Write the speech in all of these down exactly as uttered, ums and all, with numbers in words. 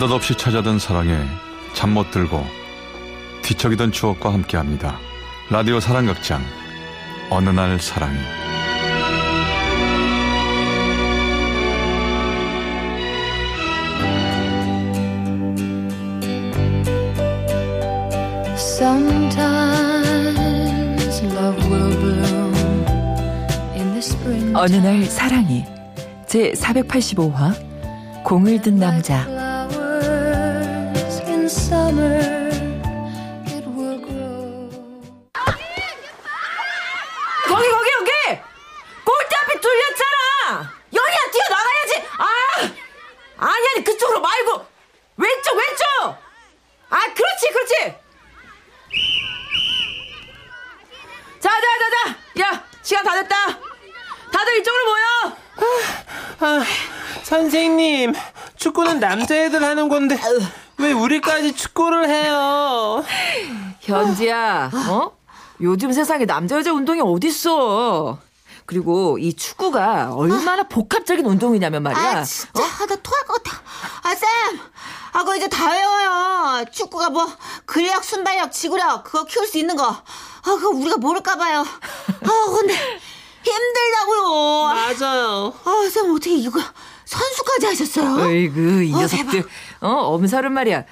느닷없이 찾아든 사랑에 잠 못 들고 뒤척이던 추억과 함께합니다. 라디오 사랑극장 어느 날 사랑이. Sometimes love will bloom in the spring. 어느 날 사랑이 제사백팔십오화 공을 든 남자. 거기 거기 여기 골대 앞에 뚫렸잖아. 연희야 뛰어나가야지. 아 아니 아니 그쪽으로 말고 왼쪽 왼쪽. 아 그렇지 그렇지. 자자자자 야 시간 다 됐다. 다들 이쪽으로 모여. 아, 아, 선생님 축구는 남자애들 하는 건데 왜 우리까지 축구를 해요? 현지야 어? 요즘 세상에 남자 여자 운동이 어딨어. 그리고 이 축구가 얼마나 아, 복합적인 운동이냐면 말이야. 아 진짜 어? 나 토할 것 같아. 아 쌤 아 그거 이제 다 외워요. 축구가 뭐 근력 순발력 지구력 그거 키울 수 있는 거 아, 그거 우리가 모를까봐요. 아, 근데 힘들다고요. 맞아요. 아, 쌤 어떻게 이거 선수까지 하셨어요? 어이구, 이 녀석들. 어, 어 엄살은 말이야.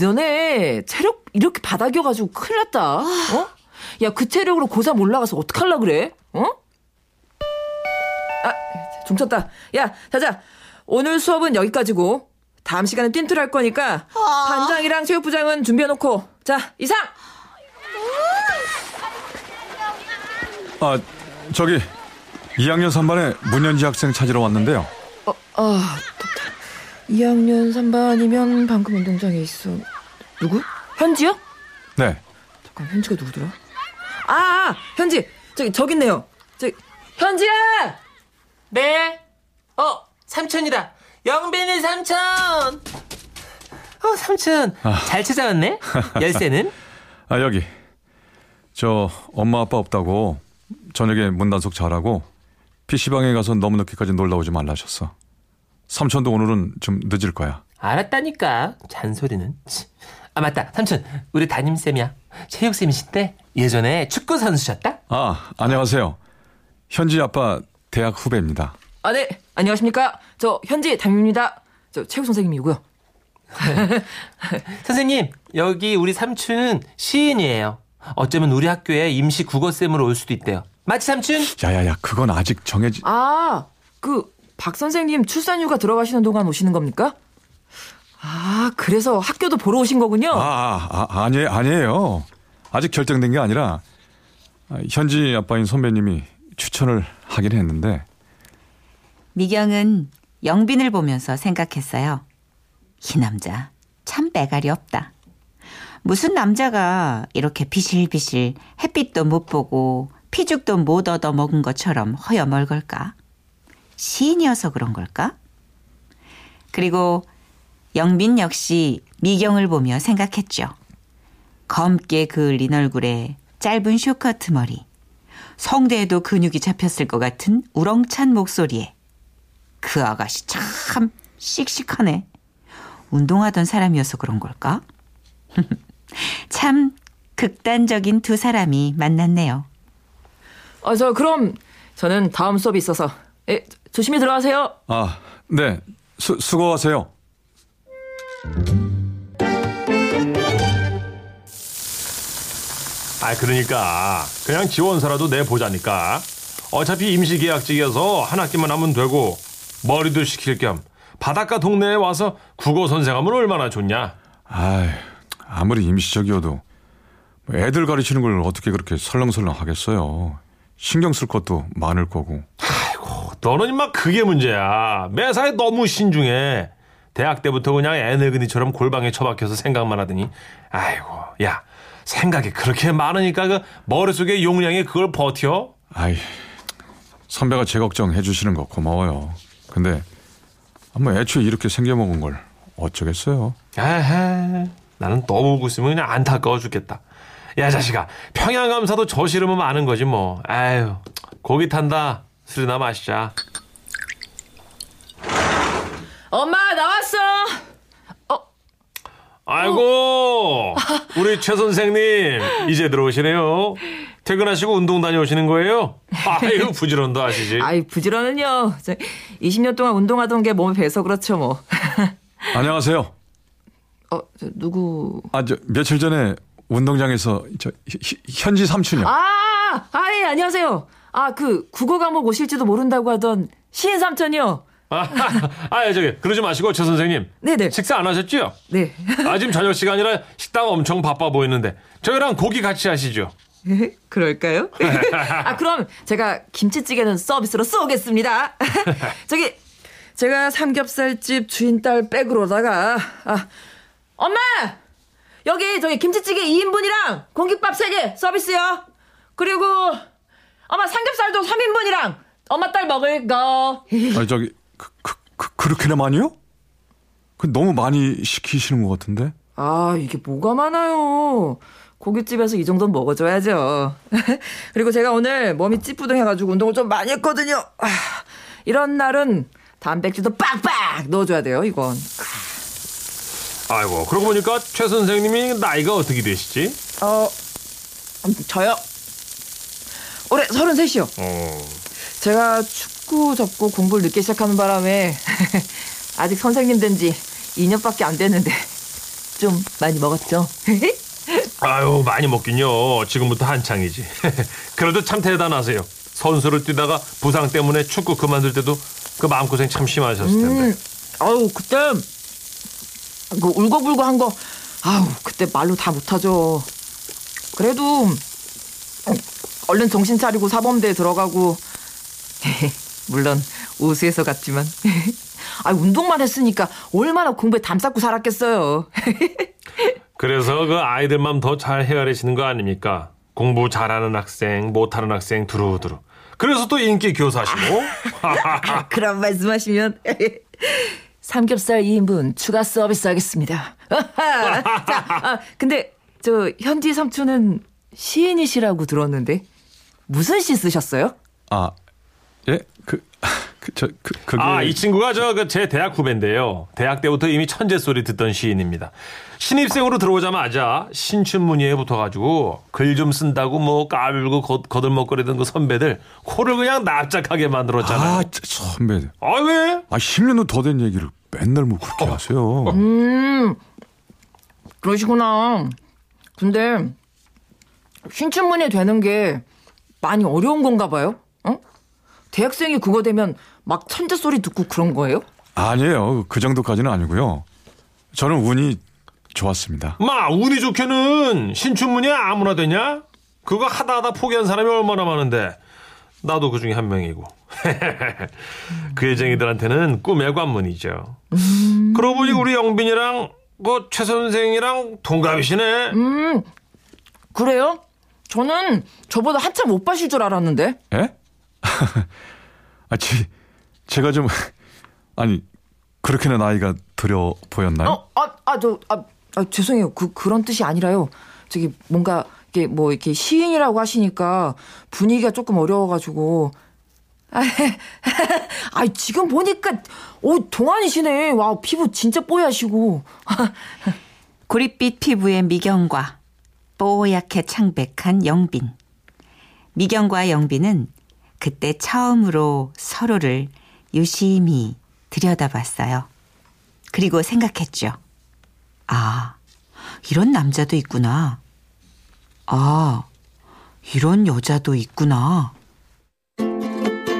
너네 체력 이렇게 바닥여가지고 큰일 났다. 어? 야, 그 체력으로 고삼 올라가서 어떡하려고 그래? 어? 아, 종쳤다. 야, 자자. 오늘 수업은 여기까지고. 다음 시간에 뜀틀 할 거니까 아... 반장이랑 체육부장은 준비해놓고. 자, 이상! 아, 저기 이 학년 삼 반에 문현지 학생 찾으러 왔는데요. 어, 아, 이 학년 삼 반이면 방금 운동장에 있어. 누구? 현지요? 네. 잠깐, 현지가 누구더라? 아, 아 현지. 저기, 저기 있네요. 저기, 현지야! 네. 어, 삼촌이다. 영빈이 삼촌! 어, 삼촌. 아. 잘 찾아왔네? 열쇠는? 아, 여기. 저 엄마 아빠 없다고 저녁에 문단속 잘하고 피씨방에 가서 너무 늦게까지 놀다 오지 말라 하셨어. 삼촌도 오늘은 좀 늦을 거야. 알았다니까. 잔소리는. 아 맞다. 삼촌 우리 담임쌤이야. 체육쌤이신데 예전에 축구선수셨다? 아 안녕하세요. 현지 아빠 대학 후배입니다. 아 네. 안녕하십니까. 저 현지 담임입니다. 저 체육선생님이고요. 선생님 여기 우리 삼촌 시인이에요. 어쩌면 우리 학교에 임시 국어쌤으로 올 수도 있대요. 맞지 삼촌? 야야야 그건 아직 정해지... 아 그 박 선생님 출산휴가 들어가시는 동안 오시는 겁니까? 아 그래서 학교도 보러 오신 거군요. 아, 아, 아 아니, 아니에요. 아직 결정된 게 아니라 현지 아빠인 선배님이 추천을 하긴 했는데. 미경은 영빈을 보면서 생각했어요. 이 남자 참 빼가리 없다. 무슨 남자가 이렇게 비실비실 햇빛도 못 보고 피죽도 못 얻어 먹은 것처럼 허여멀걸까? 시인이어서 그런 걸까? 그리고 영빈 역시 미경을 보며 생각했죠. 검게 그을린 얼굴에 짧은 쇼커트 머리, 성대에도 근육이 잡혔을 것 같은 우렁찬 목소리에 그 아가씨 참 씩씩하네. 운동하던 사람이어서 그런 걸까? 참 극단적인 두 사람이 만났네요. 아, 저 그럼 저는 다음 수업이 있어서 예, 조심히 들어가세요. 아, 네, 수, 수고하세요. 아, 그러니까 그냥 지원서라도 내보자니까. 어차피 임시계약직이어서 한 학기만 하면 되고 머리도 식힐 겸 바닷가 동네에 와서 국어 선생하면 얼마나 좋냐. 아휴 아무리 임시적이어도 애들 가르치는 걸 어떻게 그렇게 설렁설렁 하겠어요. 신경 쓸 것도 많을 거고. 아이고 너는 인마 그게 문제야. 매사에 너무 신중해. 대학 때부터 그냥 애늙은이처럼 골방에 처박혀서 생각만 하더니. 아이고 야 생각이 그렇게 많으니까 그 머릿속에 용량이 그걸 버텨? 아이 선배가 제 걱정 해주시는 거 고마워요. 근데 아마 애초에 이렇게 생겨먹은 걸 어쩌겠어요. 아하 나는 너무 울고 있으면 그냥 안타까워 죽겠다. 야 자식아 평양감사도 저 싫으면 많은 거지 뭐. 아유 고기 탄다. 술이나 마시자. 엄마 나왔어. 어 아이고, 우리 최 선생님 이제 들어오시네요. 퇴근하시고 운동 다녀오시는 거예요? 아유, 부지런도 하시지. 아유, 부지런은요. 이십 년 동안 운동하던 게 몸에 배서 그렇죠 뭐. 안녕하세요. 어, 저, 누구? 아, 저 며칠 전에 운동장에서 저 히, 현지 삼촌이요. 아, 아, 예, 안녕하세요. 아, 그 국어 과목 오실지도 모른다고 하던 시인 삼촌이요. 아, 아, 저기 그러지 마시고 최 선생님. 네네. 식사 안 하셨지요? 네. 아, 지금 저녁 시간이라 식당 엄청 바빠 보이는데 저희랑 고기 같이 하시죠. 그럴까요? 아, 그럼 제가 김치찌개는 서비스로 쏘겠습니다. 저기 제가 삼겹살집 주인 딸 백으로다가 아, 엄마! 여기 저기 김치찌개 이 인분이랑 공깃밥 세 개 서비스요. 그리고 엄마 삼겹살도 삼 인분이랑 엄마 딸 먹을 거. 아, 저기 그, 그, 그, 그렇게나 많이요? 그 너무 많이 시키시는 것 같은데. 아, 이게 뭐가 많아요. 고깃집에서 이 정도는 먹어줘야죠. 그리고 제가 오늘 몸이 찌뿌둥해가지고 운동을 좀 많이 했거든요. 아, 이런 날은 단백질도 빡빡 넣어줘야 돼요, 이건. 아이고, 그러고 보니까 최 선생님이 나이가 어떻게 되시지? 어, 저요? 올해 서른셋이요. 어. 제가 축구 접고 공부를 늦게 시작하는 바람에 아직 선생님 된 지 이 년밖에 안 됐는데 좀 많이 먹었죠. 아유, 많이 먹긴요. 지금부터 한창이지. 그래도 참 대단하세요. 선수를 뛰다가 부상 때문에 축구 그만둘 때도 그 마음고생 참 심하셨을 텐데. 음, 아유, 그때 그 울고불고 한 거 아우, 그때 말로 다 못하죠. 그래도 얼른 정신 차리고 사범대에 들어가고 물론 우수해서 갔지만 아, 운동만 했으니까 얼마나 공부에 담쌓고 살았겠어요. 그래서 그 아이들만 더 잘 헤아리시는 거 아닙니까? 공부 잘하는 학생, 못하는 학생 두루두루. 그래서 또 인기 교사시고. 아, 그런 말씀하시면 삼겹살 이 인분 추가 서비스 하겠습니다. 자, 아, 근데 저 현지 삼촌은 시인이시라고 들었는데 무슨 시 쓰셨어요? 아, 예? 그, 그, 저, 그, 그게... 아, 이 친구가 저 그 제 대학 후배인데요. 대학 때부터 이미 천재 소리 듣던 시인입니다. 신입생으로 들어오자마자 신춘문예에 붙어가지고 글 좀 쓴다고 뭐 까불고 거, 거들먹거리던 그 선배들 코를 그냥 납작하게 만들었잖아요. 아, 선배들. 아, 왜? 아, 십 년도 더 된 얘기를 맨날 뭐 그렇게 어. 하세요. 음, 그러시구나. 근데 신춘문예 되는 게 많이 어려운 건가 봐요. 응? 대학생이 그거 되면 막 천재 소리 듣고 그런 거예요? 아니에요. 그 정도까지는 아니고요. 저는 운이 좋았습니다. 마, 운이 좋게는 신춘문예 아무나 되냐? 그거 하다 하다 포기한 사람이 얼마나 많은데. 나도 그 중에 한 명이고. 그 예정이들한테는 꿈의 관문이죠. 음... 그러고 보니 우리 영빈이랑 뭐 최 선생이랑 동갑이시네. 음, 그래요? 저는 저보다 한참 오빠실 줄 알았는데. 에? 아, 제, 제가 좀 아니 그렇게나 나이가 들어 보였나요? 어, 아, 아, 저, 아, 아, 죄송해요. 그 그런 뜻이 아니라요. 저기 뭔가 이게 뭐 이렇게 시인이라고 하시니까 분위기가 조금 어려워가지고. 아, 지금 보니까 오, 동안이시네. 와, 피부 진짜 뽀얗시고. 고릿빛 피부의 미경과 뽀얗게 창백한 영빈. 미경과 영빈은 그때 처음으로 서로를 유심히 들여다봤어요. 그리고 생각했죠. 아, 이런 남자도 있구나. 아, 이런 여자도 있구나. 선생님!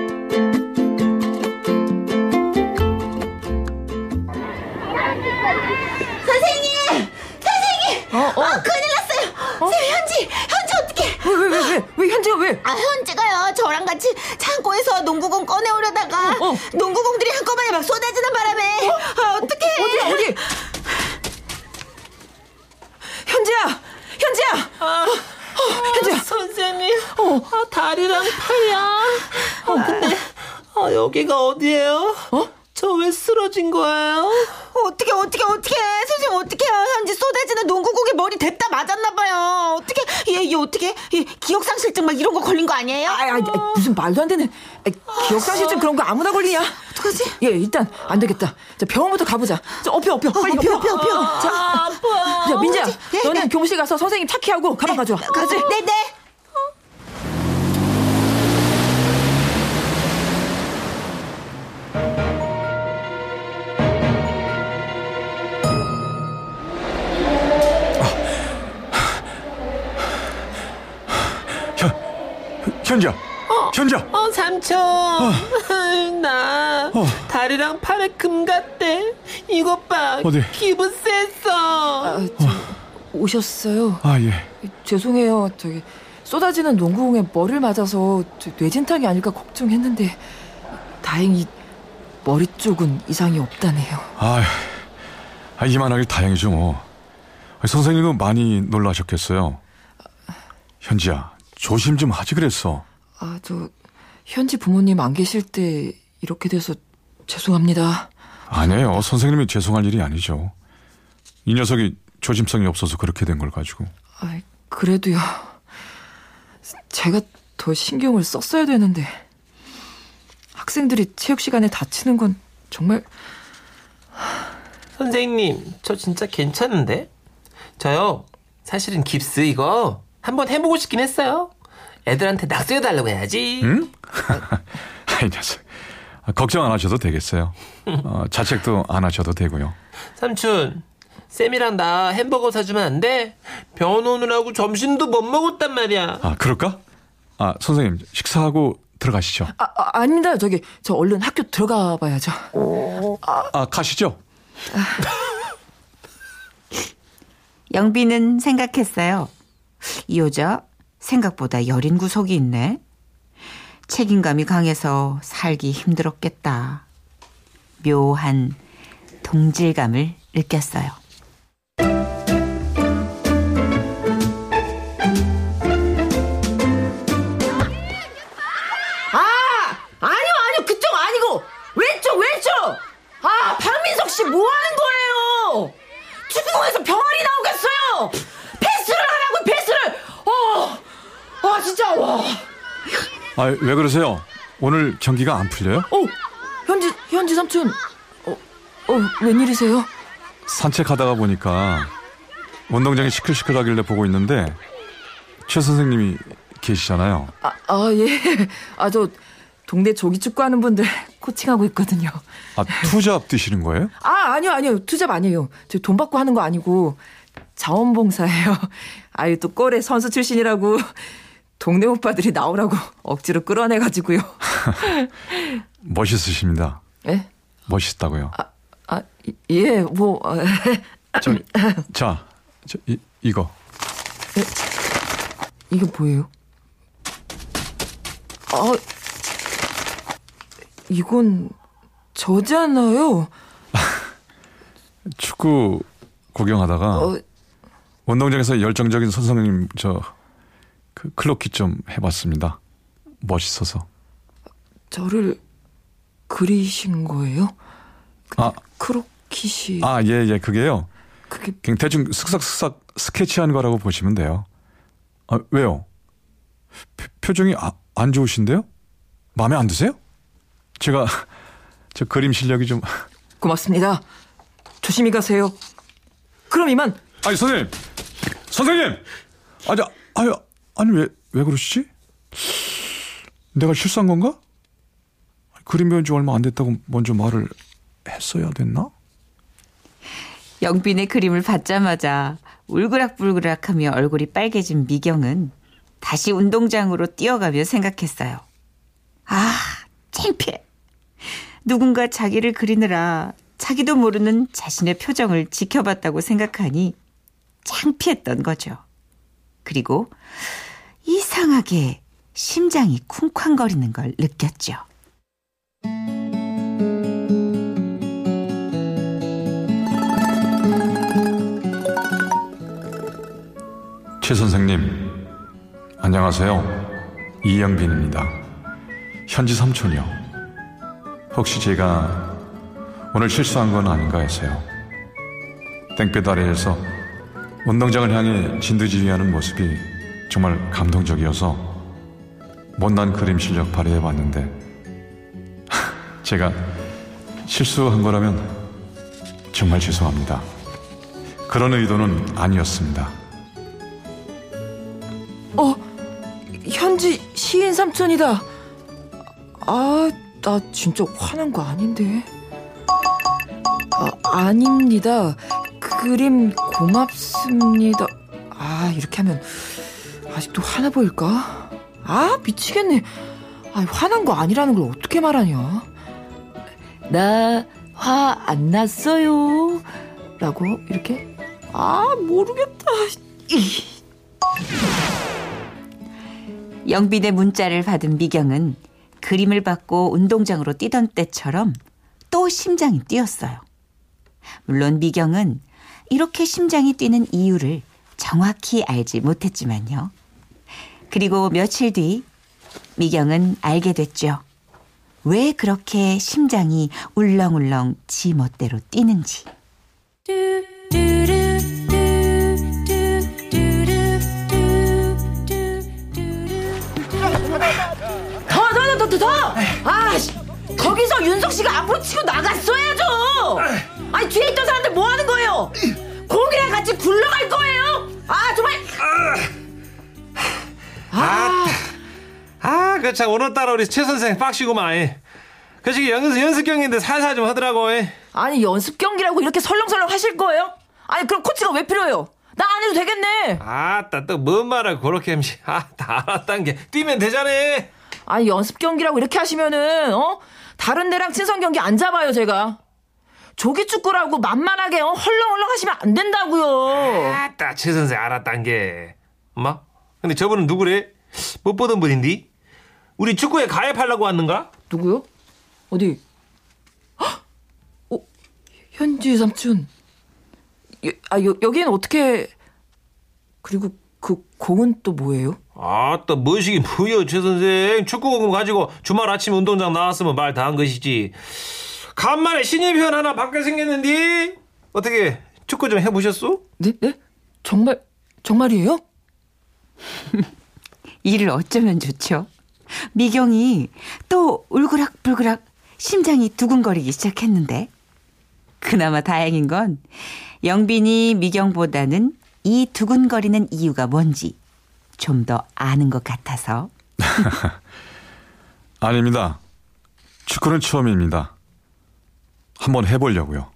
선생님! 어, 어. 아, 큰일 났어요. 어? 현지! 현지 어떡해! 왜, 왜, 왜, 왜? 왜 현지가 왜? 아, 현지가요. 저랑 같이 창고에서 농구공 꺼내오려다가 어, 어. 농구공들이 한꺼번에 막 쏟아지는 바람에 어? 아, 어떡해. 어디야, 어디? 현지야! 현지야! 아, 어, 현지야! 아, 선생님, 어. 아, 다리랑 팔이야. 어, 근데 아, 여기가 어디예요? 어? 저 왜 쓰러진 거예요? 어떻게 어떻게 어떻게 선생님 어떻게요? 현지 쏟아지는 농구공에 머리 댑다 맞았나 봐요. 어떻게 얘 얘 어떻게 기억상실증 막 이런 거 걸린 거 아니에요? 아, 아, 아 무슨 말도 안 되는 아, 기억상실증 아, 그런 거 아무나 걸리냐? 어떡하지? 얘 일단 안 되겠다. 자 병원부터 가보자. 자 업혀 업혀 빨리 업혀 업혀 업혀. 아, 아파. 야 민지야, 네, 너는 네. 교무실 가서 선생님 타키하고 가방 네, 가져와. 가지. 네네. 네. 현지야, 어, 현지야. 어, 삼촌. 어. 나 어. 다리랑 팔에 금 갔대. 이것 봐. 어디? 기분 쎄서. 아, 어. 오셨어요? 아 예. 죄송해요. 저기 쏟아지는 농구공에 머리를 맞아서 뇌진탕이 아닐까 걱정했는데 다행히 머리 쪽은 이상이 없다네요. 아, 아 이만하길 다행이죠 뭐. 선생님은 많이 놀라셨겠어요. 현지야. 조심 좀 하지 그랬어. 아, 저 현지 부모님 안 계실 때 이렇게 돼서 죄송합니다. 아니에요. 선생님이 죄송할 일이 아니죠. 이 녀석이 조심성이 없어서 그렇게 된 걸 가지고. 아, 그래도요. 제가 더 신경을 썼어야 되는데. 학생들이 체육 시간에 다치는 건 정말... 선생님, 저 진짜 괜찮은데? 저요. 사실은 깁스 이거... 한번 해보고 싶긴 했어요. 애들한테 낙서해달라고 해야지. 응? 아이 녀석. 걱정 안 하셔도 되겠어요. 어, 자책도 안 하셔도 되고요. 삼촌, 쌤이랑 나 햄버거 사주면 안 돼? 병원 오느라고 점심도 못 먹었단 말이야. 아, 그럴까? 아, 선생님, 식사하고 들어가시죠. 아, 아 아닙니다. 저기, 저 얼른 학교 들어가 봐야죠. 오... 아, 아, 가시죠. 아... 영빈은 생각했어요. 이 여자 생각보다 여린 구석이 있네. 책임감이 강해서 살기 힘들었겠다. 묘한 동질감을 느꼈어요. 아! 아니요 아니요 그쪽 아니고 왼쪽 왼쪽! 아 박민석 씨 뭐 하는 거예요? 축구공에서 병아리 나오겠어요! 아 진짜 와. 아 왜 그러세요? 오늘 경기가 안 풀려요? 어 현지 현지 삼촌 어, 어 웬일이세요? 산책하다가 보니까 운동장이 시끌시끌하길래 보고 있는데 최 선생님이 계시잖아요. 아 아 예 아 저 동네 조기 축구하는 분들 코칭하고 있거든요. 아 투잡 뛰시는 거예요? 아 아니요 아니요 투잡 아니에요. 저 돈 받고 하는 거 아니고 자원봉사예요. 아유 또 꼴에 선수 출신이라고. 동네 오빠들이 나오라고 억지로 끌어내가지고요. 멋있으십니다. 예? 멋있다고요. 아, 아 예, 뭐. 저, 자, 저, 이, 이거. 예? 이게 뭐예요? 아, 이건 저잖아요. 축구 구경하다가 어... 운동장에서 열정적인 선생님 저... 그 클로키 좀 해봤습니다. 멋있어서. 저를 그리신 거예요? 아 크로키시. 아 예예 예, 그게요. 그게 그냥 대충 슥싹슥싹 스케치한 거라고 보시면 돼요. 아 왜요? 표, 표정이 아, 안 좋으신데요? 마음에 안 드세요? 제가 저 그림 실력이 좀. 고맙습니다. 조심히 가세요. 그럼 이만. 아니 선생님, 선생님, 아자 아유. 아니 왜, 왜 그러시지? 내가 실수한 건가? 그림 배운 지 얼마 안 됐다고 먼저 말을 했어야 됐나? 영빈의 그림을 받자마자 울그락불그락하며 얼굴이 빨개진 미경은 다시 운동장으로 뛰어가며 생각했어요. 아, 창피해. 누군가 자기를 그리느라 자기도 모르는 자신의 표정을 지켜봤다고 생각하니 창피했던 거죠. 그리고 이상하게 심장이 쿵쾅거리는 걸 느꼈죠. 최 선생님, 안녕하세요. 이영빈입니다. 현지 삼촌이요. 혹시 제가 오늘 실수한 건 아닌가 해서요. 땡볕 아래에서 운동장을 향해 진두지휘하는 모습이 정말 감동적이어서 못난 그림 실력 발휘해봤는데 제가 실수한 거라면 정말 죄송합니다. 그런 의도는 아니었습니다. 어? 현지 시인 삼촌이다. 아, 나 진짜 화난 거 아닌데. 아, 아닙니다. 그림 고맙습니다. 아, 이렇게 하면 아직도 화나 보일까? 아, 미치겠네. 아, 화난 거 아니라는 걸 어떻게 말하냐. 나 화 안 났어요 라고 이렇게. 아, 모르겠다. 영빈의 문자를 받은 미경은 그림을 받고 운동장으로 뛰던 때처럼 또 심장이 뛰었어요. 물론 미경은 이렇게 심장이 뛰는 이유를 정확히 알지 못했지만요. 그리고 며칠 뒤 미경은 알게 됐죠. 왜 그렇게 심장이 울렁울렁 지 멋대로 뛰는지. 더! 아, 거기서 윤석 씨가 앞으로 치고 나갔어야죠. 아니, 뒤에 있던 사람들 뭐 하는 거예요? 공이랑 같이 굴러갈 거예요? 아, 정말. 아, 아, 그 참 오늘따라 우리 최 선생 빡시고만. 그 지금 연습 연습 경기인데 살살 좀 하더라고. 아니, 연습 경기라고 이렇게 설렁설렁 하실 거예요? 아니, 그럼 코치가 왜 필요해요? 나 안 해도 되겠네. 아따, 또 뭔 말을 그렇게 햄시. 아, 다 알았단 게 뛰면 되잖아. 아니, 연습 경기라고 이렇게 하시면은 어? 다른 데랑 친선 경기 안 잡아요, 제가. 조기 축구라고 만만하게 어? 헐렁헐렁 하시면 안 된다고요. 아따, 최 선생 알았단 게. 엄마? 근데 저분은 누구래? 못 보던 분인데? 우리 축구에 가입하려고 왔는가? 누구요? 어디? 헉! 어? 현지 삼촌. 여, 아, 여, 여기는 어떻게. 그리고 그 공은 또 뭐예요? 아따, 뭐시기 뭐여 최 선생. 축구공금 가지고 주말 아침 운동장 나왔으면 말 다 한 것이지. 간만에 신입회원 하나 받게 생겼는데 어떻게 축구 좀 해보셨소? 네? 네? 정말? 정말이에요? 이를 어쩌면 좋죠. 미경이 또 울그락불그락 심장이 두근거리기 시작했는데, 그나마 다행인 건 영빈이 미경보다는 이 두근거리는 이유가 뭔지 좀 더 아는 것 같아서. 아닙니다. 축구는 처음입니다. 한번 해보려고요.